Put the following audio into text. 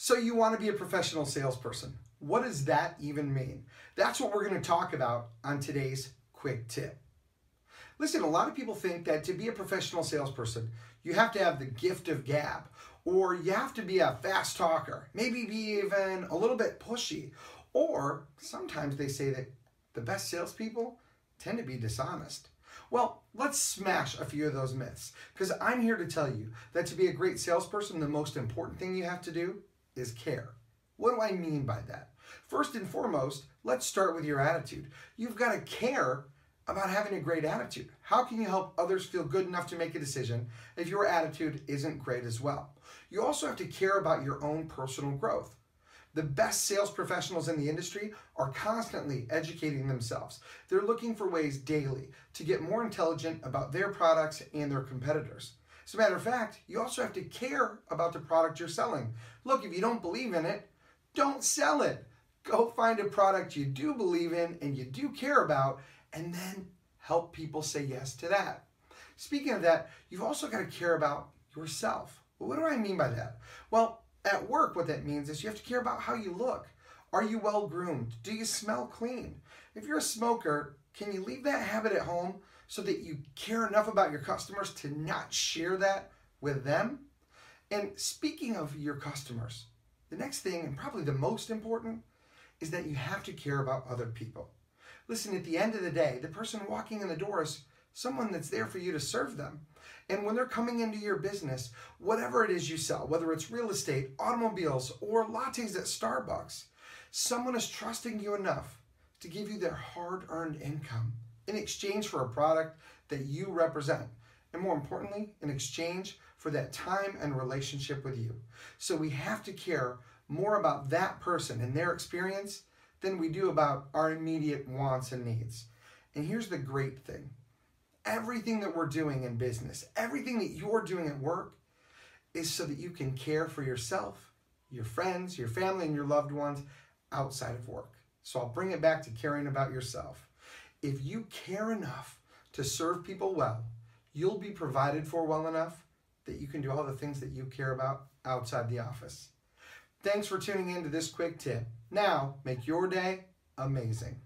So you want to be a professional salesperson. What does that even mean? That's what we're going to talk about on today's quick tip. Listen, a lot of people think that to be a professional salesperson, you have to have the gift of gab, or you have to be a fast talker, maybe be even a little bit pushy, or sometimes they say that the best salespeople tend to be dishonest. Well, let's smash a few of those myths, because I'm here to tell you that to be a great salesperson, the most important thing you have to do is care. What do I mean by that? First and foremost, let's start with your attitude. You've got to care about having a great attitude. How can you help others feel good enough to make a decision if your attitude isn't great as well? You also have to care about your own personal growth. The best sales professionals in the industry are constantly educating themselves. They're looking for ways daily to get more intelligent about their products and their competitors. As a matter of fact, you also have to care about the product you're selling. Look, if you don't believe in it, don't sell it. Go find a product you do believe in and you do care about, and then help people say yes to that. Speaking of that, you've also got to care about yourself. What do I mean by that? Well, at work, what that means is you have to care about how you look. Are you well-groomed? Do you smell clean? If you're a smoker, can you leave that habit at home so that you care enough about your customers to not share that with them? And speaking of your customers, the next thing, and probably the most important, is that you have to care about other people. Listen, at the end of the day, the person walking in the door is someone that's there for you to serve them. And when they're coming into your business, whatever it is you sell, whether it's real estate, automobiles, or lattes at Starbucks, someone is trusting you enough to give you their hard-earned income in exchange for a product that you represent, and more importantly, in exchange for that time and relationship with you. So we have to care more about that person and their experience than we do about our immediate wants and needs. And here's the great thing. Everything that we're doing in business, everything that you're doing at work, is so that you can care for yourself, your friends, your family, and your loved ones outside of work. So I'll bring it back to caring about yourself. If you care enough to serve people well, you'll be provided for well enough that you can do all the things that you care about outside the office. Thanks for tuning in to this quick tip. Now, make your day amazing.